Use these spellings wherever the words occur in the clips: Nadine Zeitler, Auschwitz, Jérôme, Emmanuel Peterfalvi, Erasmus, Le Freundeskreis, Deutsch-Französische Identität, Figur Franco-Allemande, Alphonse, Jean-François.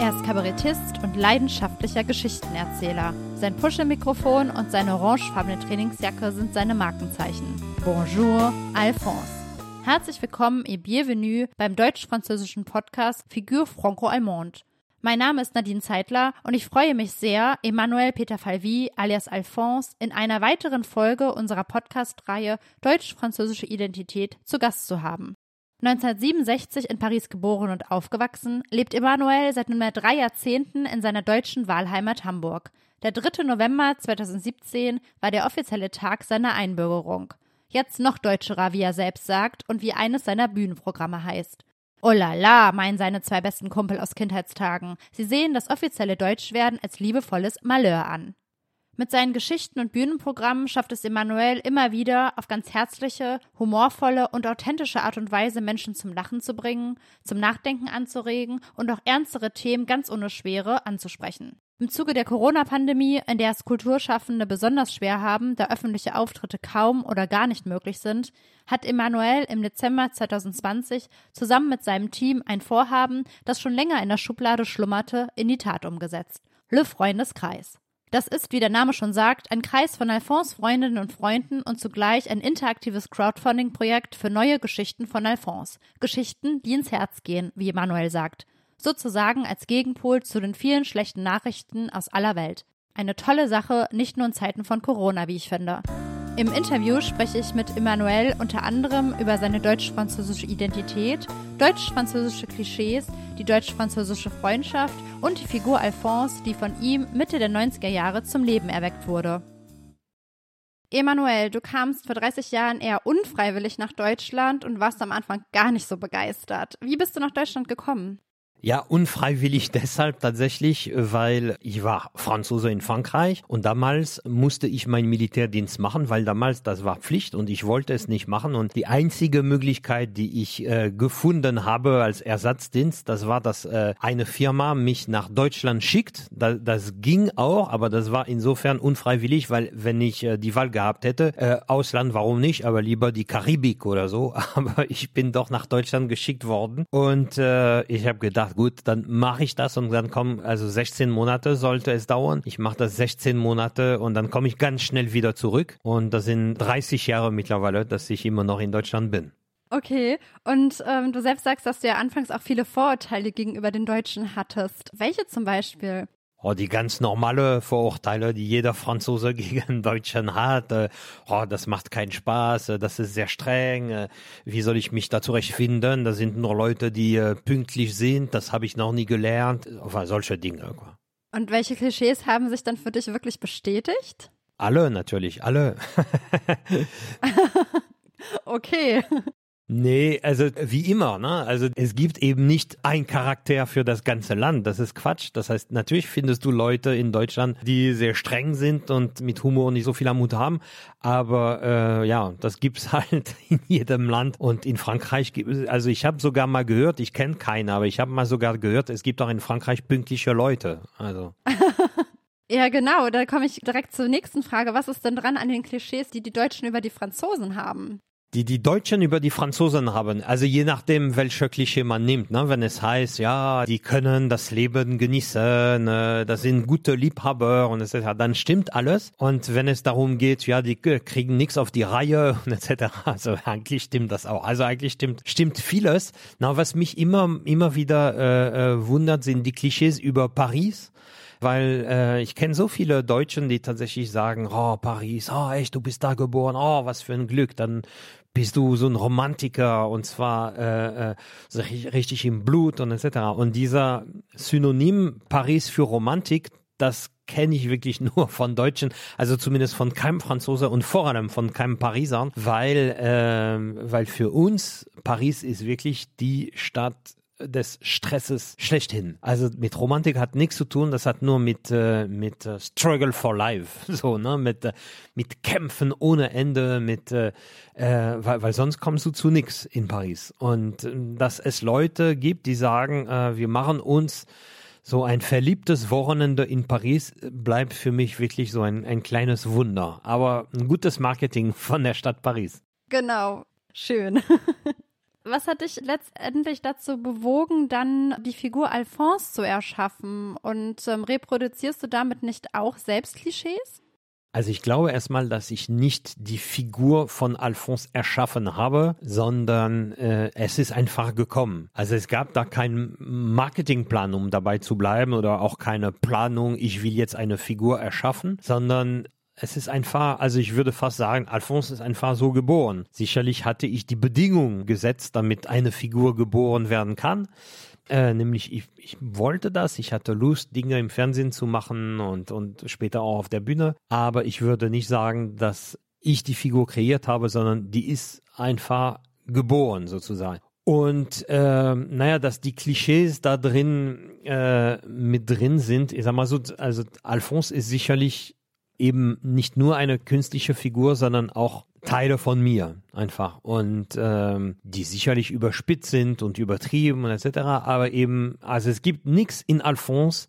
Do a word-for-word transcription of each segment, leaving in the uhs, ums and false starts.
Er ist Kabarettist und leidenschaftlicher Geschichtenerzähler. Sein Puschelmikrofon und seine orangefarbene Trainingsjacke sind seine Markenzeichen. Bonjour, Alphonse. Herzlich willkommen et bienvenue beim deutsch-französischen Podcast Figur Franco-Allemande. Mein Name ist Nadine Zeitler und ich freue mich sehr, Emmanuel Peterfalvi alias Alphonse in einer weiteren Folge unserer Podcast-Reihe Deutsch-Französische Identität zu Gast zu haben. neunzehnhundertsiebenundsechzig in Paris geboren und aufgewachsen, lebt Emmanuel seit nunmehr drei Jahrzehnten in seiner deutschen Wahlheimat Hamburg. Der dritte November zweitausendsiebzehn war der offizielle Tag seiner Einbürgerung. Jetzt noch deutscherer, wie er selbst sagt und wie eines seiner Bühnenprogramme heißt. Oh la la, meinen seine zwei besten Kumpel aus Kindheitstagen. Sie sehen das offizielle Deutschwerden als liebevolles Malheur an. Mit seinen Geschichten und Bühnenprogrammen schafft es Emmanuel immer wieder, auf ganz herzliche, humorvolle und authentische Art und Weise Menschen zum Lachen zu bringen, zum Nachdenken anzuregen und auch ernstere Themen ganz ohne Schwere anzusprechen. Im Zuge der Corona-Pandemie, in der es Kulturschaffende besonders schwer haben, da öffentliche Auftritte kaum oder gar nicht möglich sind, hat Emmanuel im Dezember zweitausendzwanzig zusammen mit seinem Team ein Vorhaben, das schon länger in der Schublade schlummerte, in die Tat umgesetzt. Le Freundeskreis. Das ist, wie der Name schon sagt, ein Kreis von Alphonse Freundinnen und Freunden und zugleich ein interaktives Crowdfunding-Projekt für neue Geschichten von Alphonse. Geschichten, die ins Herz gehen, wie Emmanuel sagt. Sozusagen als Gegenpol zu den vielen schlechten Nachrichten aus aller Welt. Eine tolle Sache, nicht nur in Zeiten von Corona, wie ich finde. Im Interview spreche ich mit Emmanuel unter anderem über seine deutsch-französische Identität, deutsch-französische Klischees, die deutsch-französische Freundschaft und die Figur Alphonse, die von ihm Mitte der neunziger Jahre zum Leben erweckt wurde. Emmanuel, du kamst vor dreißig Jahren eher unfreiwillig nach Deutschland und warst am Anfang gar nicht so begeistert. Wie bist du nach Deutschland gekommen? Ja, unfreiwillig deshalb tatsächlich, weil ich war Franzose in Frankreich und damals musste ich meinen Militärdienst machen, weil damals das war Pflicht und ich wollte es nicht machen. Und die einzige Möglichkeit, die ich äh, gefunden habe als Ersatzdienst, das war, dass äh, eine Firma mich nach Deutschland schickt. Da, das ging auch, aber das war insofern unfreiwillig, weil wenn ich äh, die Wahl gehabt hätte, äh, Ausland warum nicht, aber lieber die Karibik oder so. Aber ich bin doch nach Deutschland geschickt worden und äh, ich habe gedacht, gut, dann mache ich das und dann kommen, also sechzehn Monate sollte es dauern. Ich mache das sechzehn Monate und dann komme ich ganz schnell wieder zurück. Und das sind dreißig Jahre mittlerweile, dass ich immer noch in Deutschland bin. Okay, und ähm, du selbst sagst, dass du ja anfangs auch viele Vorurteile gegenüber den Deutschen hattest. Welche zum Beispiel? Oh, die ganz normale Vorurteile, die jeder Franzose gegen Deutschen hat. Oh, das macht keinen Spaß, das ist sehr streng. Wie soll ich mich da zurechtfinden? Das sind nur Leute, die pünktlich sind. Das habe ich noch nie gelernt. Enfin, solche Dinge. Und welche Klischees haben sich dann für dich wirklich bestätigt? Alle natürlich, alle. Okay. Nee, also wie immer, ne? Also es gibt eben nicht ein Charakter für das ganze Land, das ist Quatsch. Das heißt, natürlich findest du Leute in Deutschland, die sehr streng sind und mit Humor nicht so viel Mut haben, aber äh, ja, das gibt's halt in jedem Land und in Frankreich gibt es, also ich habe sogar mal gehört, ich kenne keinen, aber ich habe mal sogar gehört, es gibt auch in Frankreich pünktliche Leute, also... Ja, genau. Da komme ich direkt zur nächsten Frage. Was ist denn dran an den Klischees, die die Deutschen über die Franzosen haben? Die die Deutschen über die Franzosen haben, also je nachdem, welche Klischee man nimmt, ne? Wenn es heißt, ja, die können das Leben genießen, äh, das sind gute Liebhaber und et cetera, dann stimmt alles. Und wenn es darum geht, ja, die kriegen nichts auf die Reihe und et cetera, also eigentlich stimmt das auch. Also eigentlich stimmt stimmt vieles. Na, was mich immer immer wieder äh, äh, wundert, sind die Klischees über Paris. Weil äh, ich kenne so viele Deutschen, die tatsächlich sagen, oh, Paris, oh, echt, du bist da geboren, oh, was für ein Glück, dann bist du so ein Romantiker und zwar äh, äh, so richtig im Blut und et cetera. Und dieser Synonym Paris für Romantik, das kenne ich wirklich nur von Deutschen, also zumindest von keinem Franzose und vor allem von keinem Pariser, weil, äh, weil für uns Paris ist wirklich die Stadt des Stresses schlechthin. Also mit Romantik hat nichts zu tun, das hat nur mit äh, mit äh, Struggle for Life, so, ne, mit äh, mit Kämpfen ohne Ende, mit äh, äh, weil, weil sonst kommst du zu nichts in Paris. Und äh, dass es Leute gibt, die sagen, äh, wir machen uns so ein verliebtes Wochenende in Paris, bleibt für mich wirklich so ein ein kleines Wunder, aber ein gutes Marketing von der Stadt Paris. Genau, schön. was hat dich letztendlich dazu bewogen, dann die Figur Alphonse zu erschaffen? Und ähm, reproduzierst du damit nicht auch selbst Klischees? Also ich glaube erstmal, dass ich nicht die Figur von Alphonse erschaffen habe, sondern äh, es ist einfach gekommen. Also es gab da keinen Marketingplan, um dabei zu bleiben, oder auch keine Planung, ich will jetzt eine Figur erschaffen, sondern es ist einfach, also ich würde fast sagen, Alphonse ist einfach so geboren. Sicherlich hatte ich die Bedingungen gesetzt, damit eine Figur geboren werden kann. Äh, nämlich ich, ich wollte das, ich hatte Lust, Dinge im Fernsehen zu machen und, und später auch auf der Bühne. Aber ich würde nicht sagen, dass ich die Figur kreiert habe, sondern die ist einfach geboren sozusagen. Und äh, naja, dass die Klischees da drin äh, mit drin sind, ich sag mal so, also Alphonse ist sicherlich eben nicht nur eine künstliche Figur, sondern auch Teile von mir einfach und ähm, die sicherlich überspitzt sind und übertrieben und et cetera. Aber eben, also es gibt nichts in Alphonse,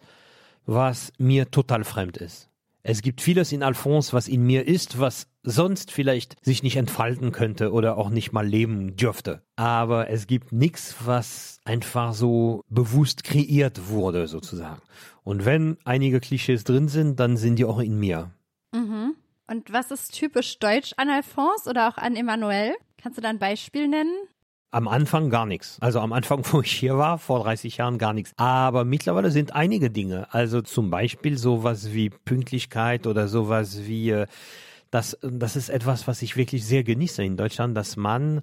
was mir total fremd ist. Es gibt vieles in Alphonse, was in mir ist, was sonst vielleicht sich nicht entfalten könnte oder auch nicht mal leben dürfte. Aber es gibt nichts, was einfach so bewusst kreiert wurde sozusagen. Und wenn einige Klischees drin sind, dann sind die auch in mir. Mhm. Und was ist typisch deutsch an Alphonse oder auch an Emmanuel? Kannst du da ein Beispiel nennen? Am Anfang gar nichts. Also am Anfang, wo ich hier war, vor dreißig Jahren gar nichts. Aber mittlerweile sind einige Dinge. Also zum Beispiel sowas wie Pünktlichkeit oder sowas wie, das, das ist etwas, was ich wirklich sehr genieße in Deutschland, dass man,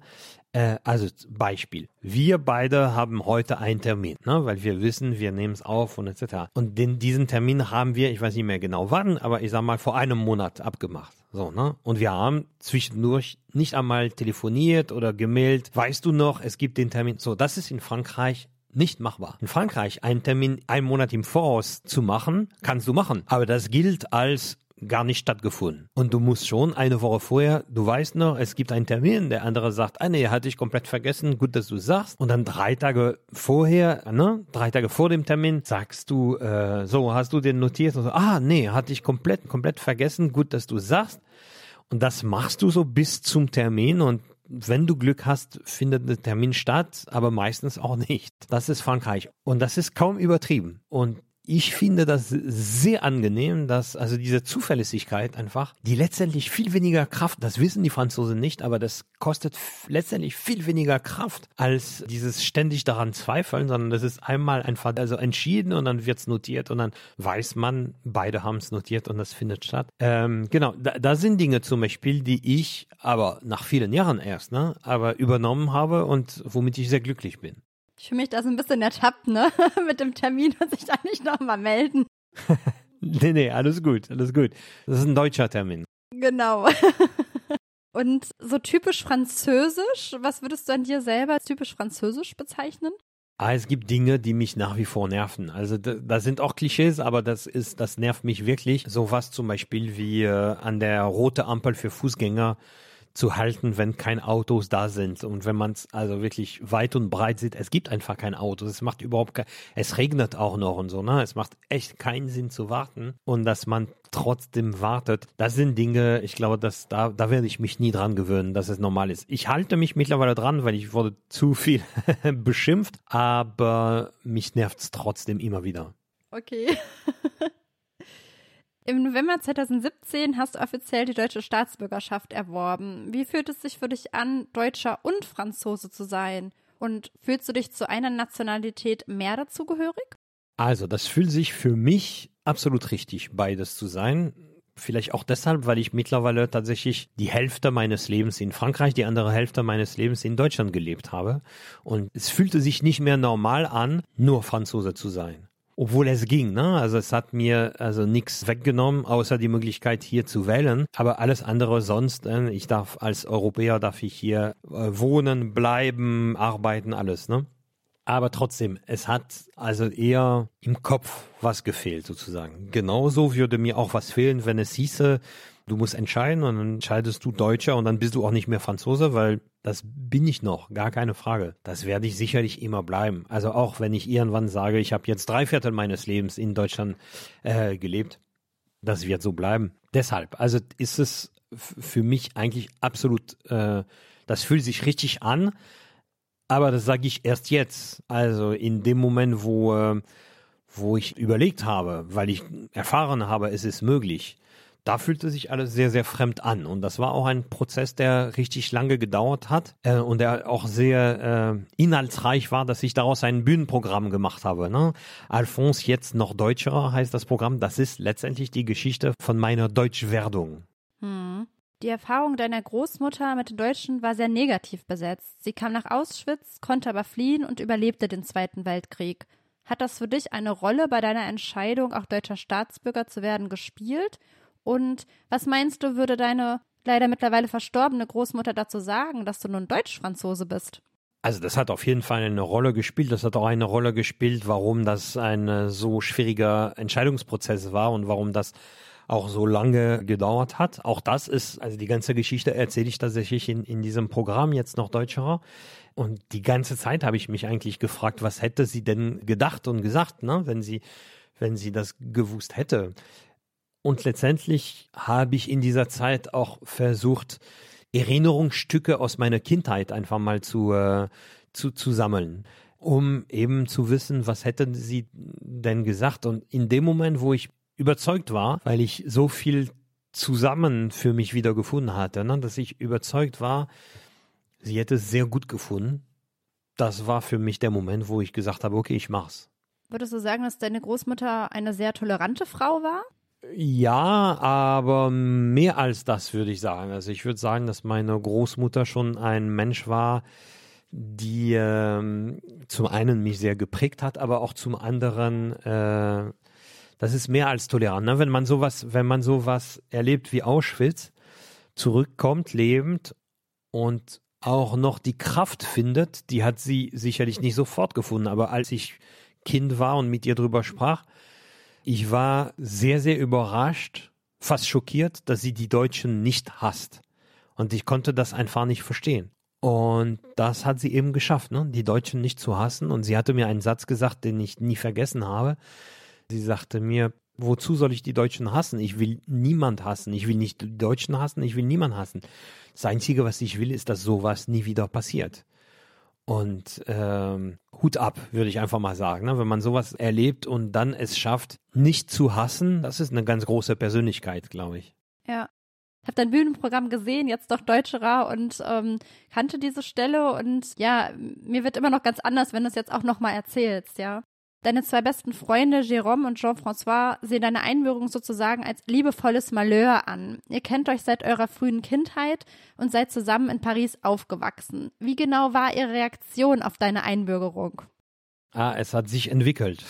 äh, also Beispiel, wir beide haben heute einen Termin, ne, weil wir wissen, wir nehmen es auf und et cetera. Und den, diesen Termin haben wir, ich weiß nicht mehr genau wann, aber ich sag mal vor einem Monat abgemacht. So, ne? Und wir haben zwischendurch nicht einmal telefoniert oder gemeldet. Weißt du noch, es gibt den Termin. So, das ist in Frankreich nicht machbar. In Frankreich einen Termin einen Monat im Voraus zu machen, kannst du machen. Aber das gilt als gar nicht stattgefunden. Und du musst schon eine Woche vorher, du weißt noch, es gibt einen Termin, der andere sagt, ah nee, hatte ich komplett vergessen, gut, dass du sagst. Und dann drei Tage vorher, ne, drei Tage vor dem Termin, sagst du, äh, so, hast du den notiert? Und so, ah nee, hatte ich komplett, komplett vergessen, gut, dass du sagst. Und das machst du so bis zum Termin und wenn du Glück hast, findet der Termin statt, aber meistens auch nicht. Das ist Frankreich. Und das ist kaum übertrieben. Und ich finde das sehr angenehm, dass also diese Zuverlässigkeit einfach, die letztendlich viel weniger Kraft, das wissen die Franzosen nicht, aber das kostet f- letztendlich viel weniger Kraft als dieses ständig daran zweifeln, sondern das ist einmal einfach also entschieden und dann wird's notiert und dann weiß man, beide haben es notiert und das findet statt. Ähm, genau, da, da sind Dinge zum Beispiel, die ich aber nach vielen Jahren erst, ne, aber übernommen habe und womit ich sehr glücklich bin. Ich fühle mich da so ein bisschen ertappt, ne? Mit dem Termin und sich da nicht nochmal melden. nee, nee, alles gut, alles gut. Das ist ein deutscher Termin. Genau. Und so typisch französisch, was würdest du an dir selber als typisch französisch bezeichnen? Ah, es gibt Dinge, die mich nach wie vor nerven. Also da, da sind auch Klischees, aber das ist, das nervt mich wirklich. Sowas zum Beispiel wie äh, an der roten Ampel für Fußgänger zu halten, wenn kein Autos da sind und wenn man es also wirklich weit und breit sieht, es gibt einfach kein Auto, es macht überhaupt kein, es regnet auch noch und so, ne? Es macht echt keinen Sinn zu warten und dass man trotzdem wartet, das sind Dinge, ich glaube, dass da, da werde ich mich nie dran gewöhnen, dass es normal ist. Ich halte mich mittlerweile dran, weil ich wurde zu viel beschimpft, aber mich nervt es trotzdem immer wieder. Okay. Im November zwanzig siebzehn hast du offiziell die deutsche Staatsbürgerschaft erworben. Wie fühlt es sich für dich an, Deutscher und Franzose zu sein? Und fühlst du dich zu einer Nationalität mehr dazugehörig? Also, das fühlt sich für mich absolut richtig, beides zu sein. Vielleicht auch deshalb, weil ich mittlerweile tatsächlich die Hälfte meines Lebens in Frankreich, die andere Hälfte meines Lebens in Deutschland gelebt habe. Und es fühlte sich nicht mehr normal an, nur Franzose zu sein. Obwohl es ging, ne? Also es hat mir also nichts weggenommen, außer die Möglichkeit hier zu wählen. Aber alles andere sonst, äh, ich darf als Europäer, darf ich hier äh, wohnen, bleiben, arbeiten, alles, ne? Aber trotzdem, es hat also eher im Kopf was gefehlt sozusagen. Genauso würde mir auch was fehlen, wenn es hieße, du musst entscheiden und dann entscheidest du Deutscher und dann bist du auch nicht mehr Franzose, weil das bin ich noch, gar keine Frage. Das werde ich sicherlich immer bleiben. Also auch wenn ich irgendwann sage, ich habe jetzt drei Viertel meines Lebens in Deutschland äh, gelebt, das wird so bleiben. Deshalb, also ist es f- für mich eigentlich absolut, äh, das fühlt sich richtig an, Aber das sage ich erst jetzt, also in dem Moment, wo, äh, wo ich überlegt habe, weil ich erfahren habe, es ist möglich. Da fühlte sich alles sehr, sehr fremd an. Und das war auch ein Prozess, der richtig lange gedauert hat äh, und der auch sehr äh, inhaltsreich war, dass ich daraus ein Bühnenprogramm gemacht habe. Ne? Alphonse, jetzt noch Deutscherer heißt das Programm. Das ist letztendlich die Geschichte von meiner Deutschwerdung. Hm. Die Erfahrung deiner Großmutter mit den Deutschen war sehr negativ besetzt. Sie kam nach Auschwitz, konnte aber fliehen und überlebte den Zweiten Weltkrieg. Hat das für dich eine Rolle bei deiner Entscheidung, auch deutscher Staatsbürger zu werden, gespielt? Und was meinst du, würde deine leider mittlerweile verstorbene Großmutter dazu sagen, dass du nun Deutsch-Franzose bist? Also das hat auf jeden Fall eine Rolle gespielt. Das hat auch eine Rolle gespielt, warum das ein so schwieriger Entscheidungsprozess war und warum das auch so lange gedauert hat. Auch das ist, also die ganze Geschichte erzähle ich tatsächlich in, in diesem Programm jetzt noch Deutscherer. Und die ganze Zeit habe ich mich eigentlich gefragt, was hätte sie denn gedacht und gesagt, ne, wenn sie, wenn sie das gewusst hätte. Und letztendlich habe ich in dieser Zeit auch versucht, Erinnerungsstücke aus meiner Kindheit einfach mal zu, äh, zu, zu sammeln, um eben zu wissen, was hätte sie denn gesagt. Und in dem Moment, wo ich überzeugt war, weil ich so viel zusammen für mich wieder gefunden hatte, ne, dass ich überzeugt war, sie hätte es sehr gut gefunden. Das war für mich der Moment, wo ich gesagt habe, okay, ich mach's. Würdest du sagen, dass deine Großmutter eine sehr tolerante Frau war? Ja, aber mehr als das würde ich sagen. Also ich würde sagen, dass meine Großmutter schon ein Mensch war, die äh, zum einen mich sehr geprägt hat, aber auch zum anderen, äh, das ist mehr als tolerant. Ne? Wenn man sowas, wenn man sowas erlebt wie Auschwitz, zurückkommt, lebend und auch noch die Kraft findet, die hat sie sicherlich nicht sofort gefunden. Aber als ich Kind war und mit ihr drüber sprach, ich war sehr, sehr überrascht, fast schockiert, dass sie die Deutschen nicht hasst. Und ich konnte das einfach nicht verstehen. Und das hat sie eben geschafft, ne? Die Deutschen nicht zu hassen. Und sie hatte mir einen Satz gesagt, den ich nie vergessen habe. Sie sagte mir, wozu soll ich die Deutschen hassen? Ich will niemand hassen. Ich will nicht die Deutschen hassen. Ich will niemand hassen. Das Einzige, was ich will, ist, dass sowas nie wieder passiert. Und ähm, Hut ab, würde ich einfach mal sagen. Ne? Wenn man sowas erlebt und dann es schafft, nicht zu hassen, das ist eine ganz große Persönlichkeit, glaube ich. Ja. Ich habe dein Bühnenprogramm gesehen, jetzt doch Deutscherer, und ähm, kannte diese Stelle. Und ja, mir wird immer noch ganz anders, wenn du es jetzt auch nochmal erzählst, ja. Deine zwei besten Freunde, Jérôme und Jean-François, sehen deine Einwürgung sozusagen als liebevolles Malheur an. Ihr kennt euch seit eurer frühen Kindheit und seid zusammen in Paris aufgewachsen. Wie genau war ihre Reaktion auf deine Einbürgerung? Ah, es hat sich entwickelt.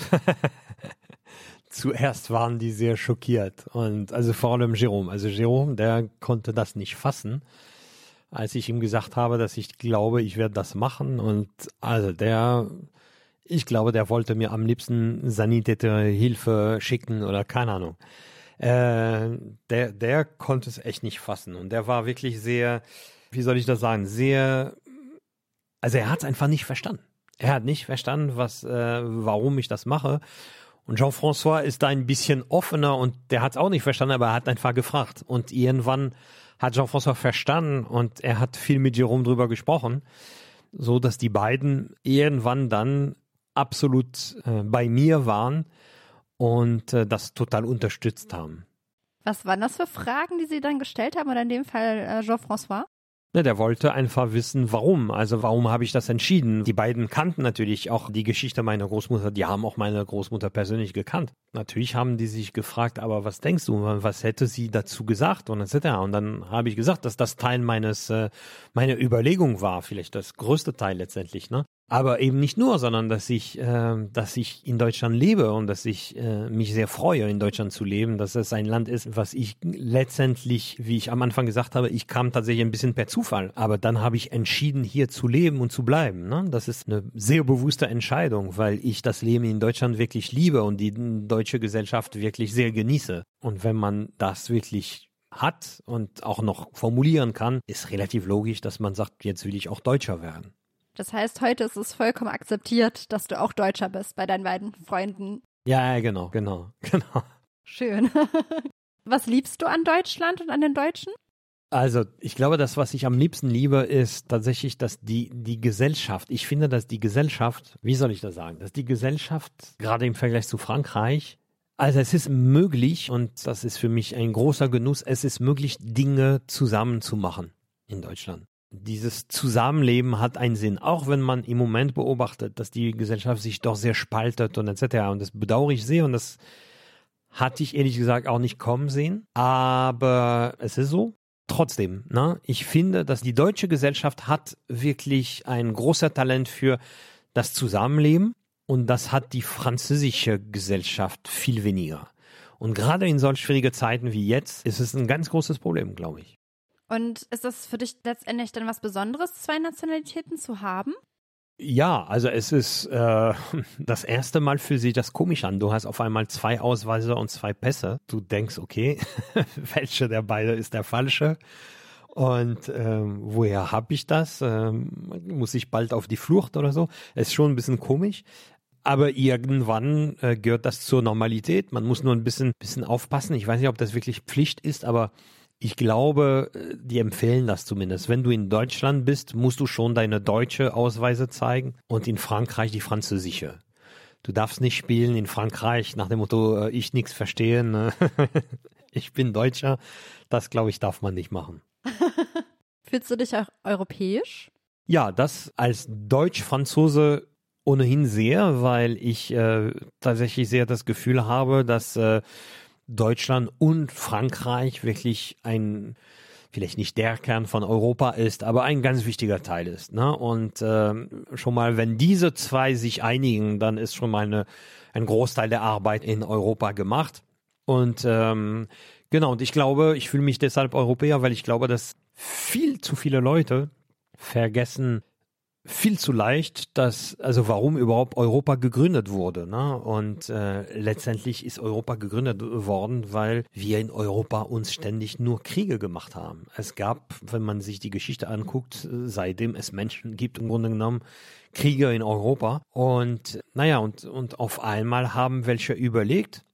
Zuerst waren die sehr schockiert. Und also vor allem Jérôme. Also Jérôme, der konnte das nicht fassen, als ich ihm gesagt habe, dass ich glaube, ich werde das machen. Und also der... Ich glaube, der wollte mir am liebsten sanitäre Hilfe schicken oder keine Ahnung. Äh, der, der konnte es echt nicht fassen. Und der war wirklich sehr, wie soll ich das sagen, sehr, also er hat es einfach nicht verstanden. Er hat nicht verstanden, was, äh, warum ich das mache. Und Jean-François ist da ein bisschen offener und der hat es auch nicht verstanden, aber er hat einfach gefragt. Und irgendwann hat Jean-François verstanden und er hat viel mit Jérôme drüber gesprochen, so dass die beiden irgendwann dann absolut äh, bei mir waren und äh, das total unterstützt haben. Was waren das für Fragen, die Sie dann gestellt haben, oder in dem Fall äh, Jean-François? Ja, der wollte einfach wissen, warum. Also warum habe ich das entschieden? Die beiden kannten natürlich auch die Geschichte meiner Großmutter. Die haben auch meine Großmutter persönlich gekannt. Natürlich haben die sich gefragt, aber was denkst du, was hätte sie dazu gesagt und et cetera. Und dann habe ich gesagt, dass das Teil meines, äh, meiner Überlegung war, vielleicht das größte Teil letztendlich, ne? Aber eben nicht nur, sondern dass ich, äh, dass ich in Deutschland lebe und dass ich äh, mich sehr freue, in Deutschland zu leben, dass es ein Land ist, was ich letztendlich, wie ich am Anfang gesagt habe, ich kam tatsächlich ein bisschen per Zufall, aber dann habe ich entschieden, hier zu leben und zu bleiben. Ne? Das ist eine sehr bewusste Entscheidung, weil ich das Leben in Deutschland wirklich liebe und die deutsche Gesellschaft wirklich sehr genieße. Und wenn man das wirklich hat und auch noch formulieren kann, ist relativ logisch, dass man sagt, jetzt will ich auch Deutscher werden. Das heißt, heute ist es vollkommen akzeptiert, dass du auch Deutscher bist bei deinen beiden Freunden. Ja, genau, genau, genau. Schön. Was liebst du an Deutschland und an den Deutschen? Also ich glaube, das, was ich am liebsten liebe, ist tatsächlich, dass die, die Gesellschaft, ich finde, dass die Gesellschaft, wie soll ich das sagen, dass die Gesellschaft, gerade im Vergleich zu Frankreich, also es ist möglich, und das ist für mich ein großer Genuss, es ist möglich, Dinge zusammenzumachen in Deutschland. Dieses Zusammenleben hat einen Sinn, auch wenn man im Moment beobachtet, dass die Gesellschaft sich doch sehr spaltet und et cetera. Und das bedauere ich sehr und das hatte ich ehrlich gesagt auch nicht kommen sehen, aber es ist so. Trotzdem, ne? Ich finde, dass die deutsche Gesellschaft hat wirklich ein großes Talent für das Zusammenleben und das hat die französische Gesellschaft viel weniger. Und gerade in solch schwierigen Zeiten wie jetzt ist es ein ganz großes Problem, glaube ich. Und ist das für dich letztendlich dann was Besonderes, zwei Nationalitäten zu haben? Ja, also es ist äh, das erste Mal fühlt sich das komisch an. Du hast auf einmal zwei Ausweise und zwei Pässe. Du denkst, okay, welche der beiden ist der falsche? Und ähm, woher habe ich das? Ähm, muss ich bald auf die Flucht oder so? Ist schon ein bisschen komisch. Aber irgendwann äh, gehört das zur Normalität. Man muss nur ein bisschen, bisschen aufpassen. Ich weiß nicht, ob das wirklich Pflicht ist, aber ich glaube, die empfehlen das zumindest. Wenn du in Deutschland bist, musst du schon deine deutsche Ausweise zeigen und in Frankreich die französische. Du darfst nicht spielen in Frankreich nach dem Motto, ich nichts verstehen, ich bin Deutscher. Das, glaube ich, darf man nicht machen. Fühlst du dich auch europäisch? Ja, das als Deutsch-Franzose ohnehin sehr, weil ich äh, tatsächlich sehr das Gefühl habe, dass äh, Deutschland und Frankreich wirklich ein, vielleicht nicht der Kern von Europa ist, aber ein ganz wichtiger Teil ist. Ne? Und äh, schon mal, wenn diese zwei sich einigen, dann ist schon mal eine, ein Großteil der Arbeit in Europa gemacht. Und ähm, genau, und ich glaube, ich fühle mich deshalb Europäer, weil ich glaube, dass viel zu viele Leute vergessen, viel zu leicht, dass, also warum überhaupt Europa gegründet wurde. Ne? Und äh, letztendlich ist Europa gegründet worden, weil wir in Europa uns ständig nur Kriege gemacht haben. Es gab, wenn man sich die Geschichte anguckt, seitdem es Menschen gibt, im Grunde genommen Kriege in Europa. Und naja, und, und auf einmal haben welche überlegt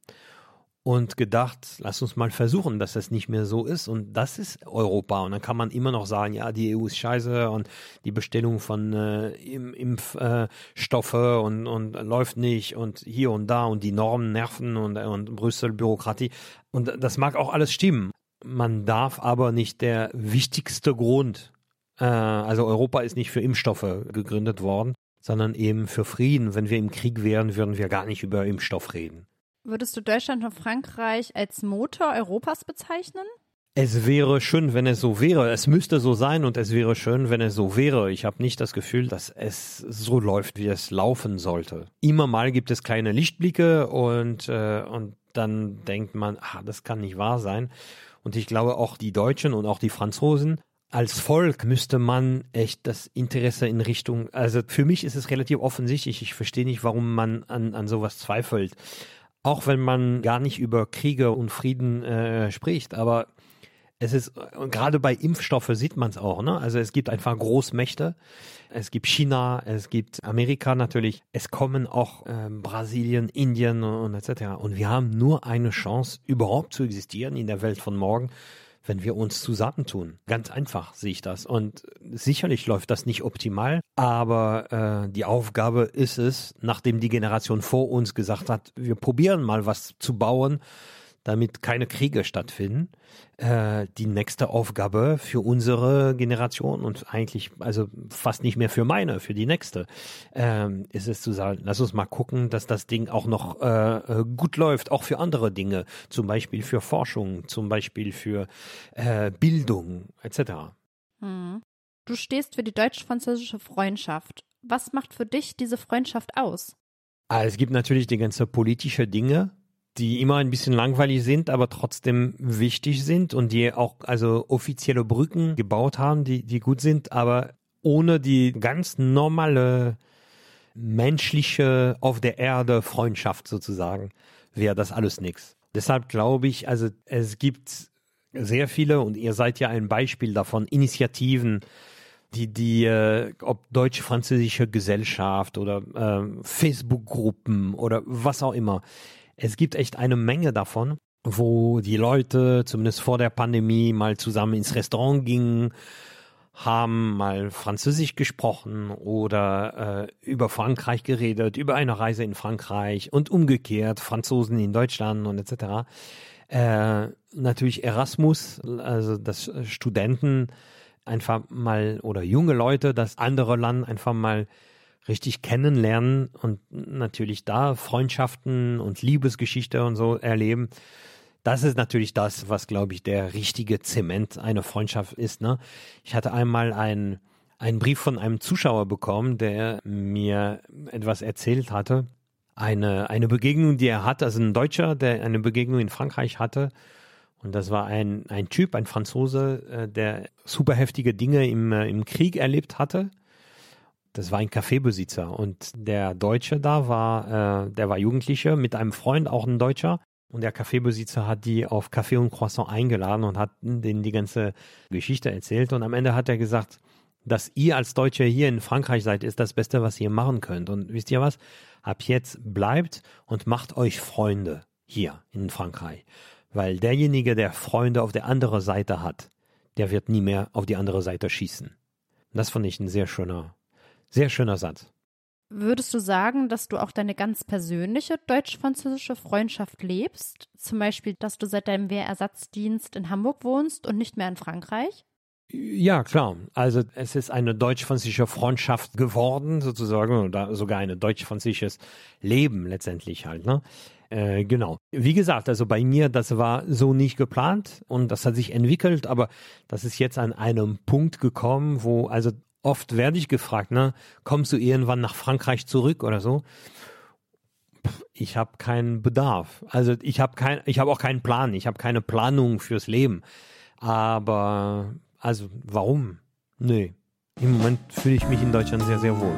und gedacht, lass uns mal versuchen, dass das nicht mehr so ist. Und das ist Europa. Und dann kann man immer noch sagen, ja, die E U ist scheiße und die Bestellung von äh, Impfstoffe äh, und, und läuft nicht und hier und da und die Normen nerven und, und Brüssel, Bürokratie. Und das mag auch alles stimmen. Man darf aber nicht der wichtigste Grund, äh, also Europa ist nicht für Impfstoffe gegründet worden, sondern eben für Frieden. Wenn wir im Krieg wären, würden wir gar nicht über Impfstoff reden. Würdest du Deutschland und Frankreich als Motor Europas bezeichnen? Es wäre schön, wenn es so wäre. Es müsste so sein und es wäre schön, wenn es so wäre. Ich habe nicht das Gefühl, dass es so läuft, wie es laufen sollte. Immer mal gibt es kleine Lichtblicke und, äh, und dann denkt man, ah, das kann nicht wahr sein. Und ich glaube, auch die Deutschen und auch die Franzosen als Volk müsste man echt das Interesse in Richtung, also für mich ist es relativ offensichtlich. Ich verstehe nicht, warum man an, an sowas zweifelt. Auch wenn man gar nicht über Kriege und Frieden äh, spricht, aber es ist, gerade bei Impfstoffe sieht man es auch, ne? Also es gibt einfach Großmächte, es gibt China, es gibt Amerika natürlich, es kommen auch äh, Brasilien, Indien und, und et cetera. Und wir haben nur eine Chance, überhaupt zu existieren in der Welt von morgen, wenn wir uns zusammentun. Ganz einfach sehe ich das. Und sicherlich läuft das nicht optimal, aber äh, die Aufgabe ist es, nachdem die Generation vor uns gesagt hat, wir probieren mal was zu bauen, damit keine Kriege stattfinden, äh, die nächste Aufgabe für unsere Generation und eigentlich, also fast nicht mehr für meine, für die nächste, äh, ist es zu sagen, lass uns mal gucken, dass das Ding auch noch äh, gut läuft, auch für andere Dinge, zum Beispiel für Forschung, zum Beispiel für äh, Bildung, et cetera. Hm. Du stehst für die deutsch-französische Freundschaft. Was macht für dich diese Freundschaft aus? Ah, es gibt natürlich die ganze politische Dinge, die immer ein bisschen langweilig sind, aber trotzdem wichtig sind und die auch also offizielle Brücken gebaut haben, die, die gut sind, aber ohne die ganz normale menschliche auf der Erde Freundschaft sozusagen wäre das alles nichts. Deshalb glaube ich, also es gibt sehr viele und ihr seid ja ein Beispiel davon, Initiativen, die, die äh, ob deutsch-französische Gesellschaft oder äh, Facebook-Gruppen oder was auch immer. Es gibt echt eine Menge davon wo die Leute zumindest vor der Pandemie mal zusammen ins Restaurant gingen, haben mal Französisch gesprochen oder äh, über Frankreich geredet, über eine Reise in Frankreich und umgekehrt Franzosen in Deutschland und et cetera. Äh, natürlich Erasmus, also dass Studenten einfach mal oder junge Leute das andere Land einfach mal richtig kennenlernen und natürlich da Freundschaften und Liebesgeschichte und so erleben. Das ist natürlich das, was, glaube ich, der richtige Zement einer Freundschaft ist, ne? Ich hatte einmal einen, einen Brief von einem Zuschauer bekommen, der mir etwas erzählt hatte. Eine, eine Begegnung, die er hatte, also ein Deutscher, der eine Begegnung in Frankreich hatte. Und das war ein, ein Typ, ein Franzose, der super heftige Dinge im, im Krieg erlebt hatte. Das war ein Kaffeebesitzer. Und der Deutsche da war, äh, der war Jugendlicher mit einem Freund, auch ein Deutscher. Und der Kaffeebesitzer hat die auf Kaffee und Croissant eingeladen und hat denen die ganze Geschichte erzählt. Und am Ende hat er gesagt, dass ihr als Deutsche hier in Frankreich seid, ist das Beste, was ihr machen könnt. Und wisst ihr was? Ab jetzt bleibt und macht euch Freunde hier in Frankreich. Weil derjenige, der Freunde auf der anderen Seite hat, der wird nie mehr auf die andere Seite schießen. Und das fand ich ein sehr schöner, sehr schöner Satz. Würdest du sagen, dass du auch deine ganz persönliche deutsch-französische Freundschaft lebst? Zum Beispiel, dass du seit deinem Wehrersatzdienst in Hamburg wohnst und nicht mehr in Frankreich? Ja, klar. Also es ist eine deutsch-französische Freundschaft geworden, sozusagen, oder sogar ein deutsch-französisches Leben letztendlich halt, ne? Äh, genau. Wie gesagt, also bei mir, das war so nicht geplant und das hat sich entwickelt, aber das ist jetzt an einem Punkt gekommen, wo also oft werde ich gefragt, ne, kommst du irgendwann nach Frankreich zurück oder so? Ich habe keinen Bedarf. Also ich habe kein, ich habe auch keinen Plan. Ich habe keine Planung fürs Leben. Aber also warum? Nee. Im Moment fühle ich mich in Deutschland sehr, sehr wohl.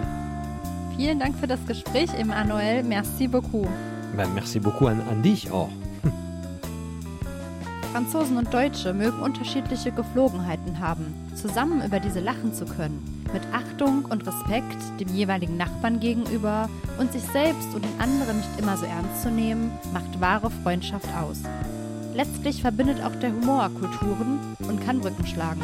Vielen Dank für das Gespräch, Emmanuel. Merci beaucoup. Ben, merci beaucoup an, an dich auch. Franzosen und Deutsche mögen unterschiedliche Geflogenheiten haben. Zusammen über diese lachen zu können, mit Achtung und Respekt dem jeweiligen Nachbarn gegenüber und sich selbst und den anderen nicht immer so ernst zu nehmen, macht wahre Freundschaft aus. Letztlich verbindet auch der Humor Kulturen und kann Brücken schlagen.